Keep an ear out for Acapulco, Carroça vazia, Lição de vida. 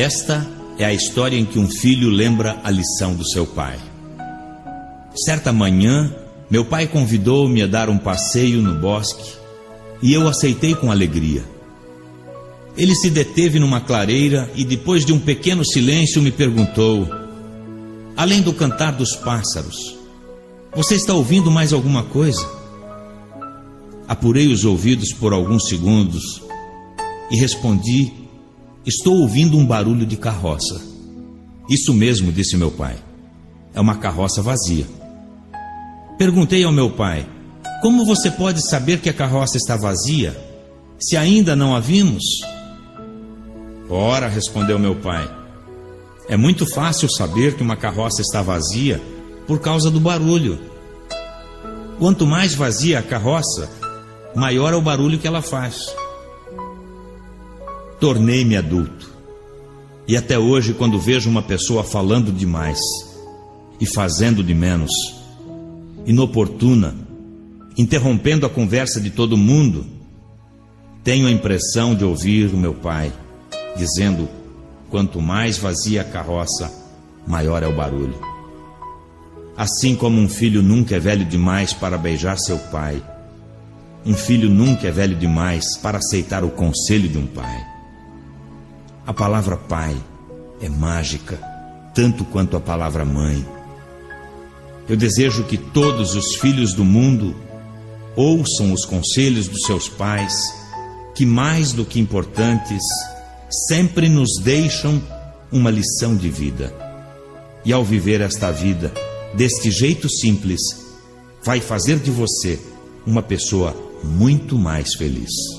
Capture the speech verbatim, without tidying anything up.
Esta é a história em que um filho lembra a lição do seu pai. Certa manhã, meu pai convidou-me a dar um passeio no bosque e eu aceitei com alegria. Ele se deteve numa clareira e, depois de um pequeno silêncio, me perguntou: além do cantar dos pássaros, você está ouvindo mais alguma coisa? Apurei os ouvidos por alguns segundos e respondi: estou ouvindo um barulho de carroça. Isso mesmo, disse meu pai. É uma carroça vazia. Perguntei ao meu pai: como você pode saber que a carroça está vazia, se ainda não a vimos? Ora, respondeu meu pai, é muito fácil saber que uma carroça está vazia por causa do barulho. Quanto mais vazia a carroça, maior é o barulho que ela faz. Tornei-me adulto, e até hoje, quando vejo uma pessoa falando demais e fazendo de menos, inoportuna, interrompendo a conversa de todo mundo, tenho a impressão de ouvir o meu pai dizendo: quanto mais vazia a carroça, maior é o barulho. Assim como um filho nunca é velho demais para beijar seu pai, um filho nunca é velho demais para aceitar o conselho de um pai. A palavra pai é mágica, tanto quanto a palavra mãe. Eu desejo que todos os filhos do mundo ouçam os conselhos dos seus pais, que mais do que importantes, sempre nos deixam uma lição de vida. E ao viver esta vida deste jeito simples, vai fazer de você uma pessoa muito mais feliz.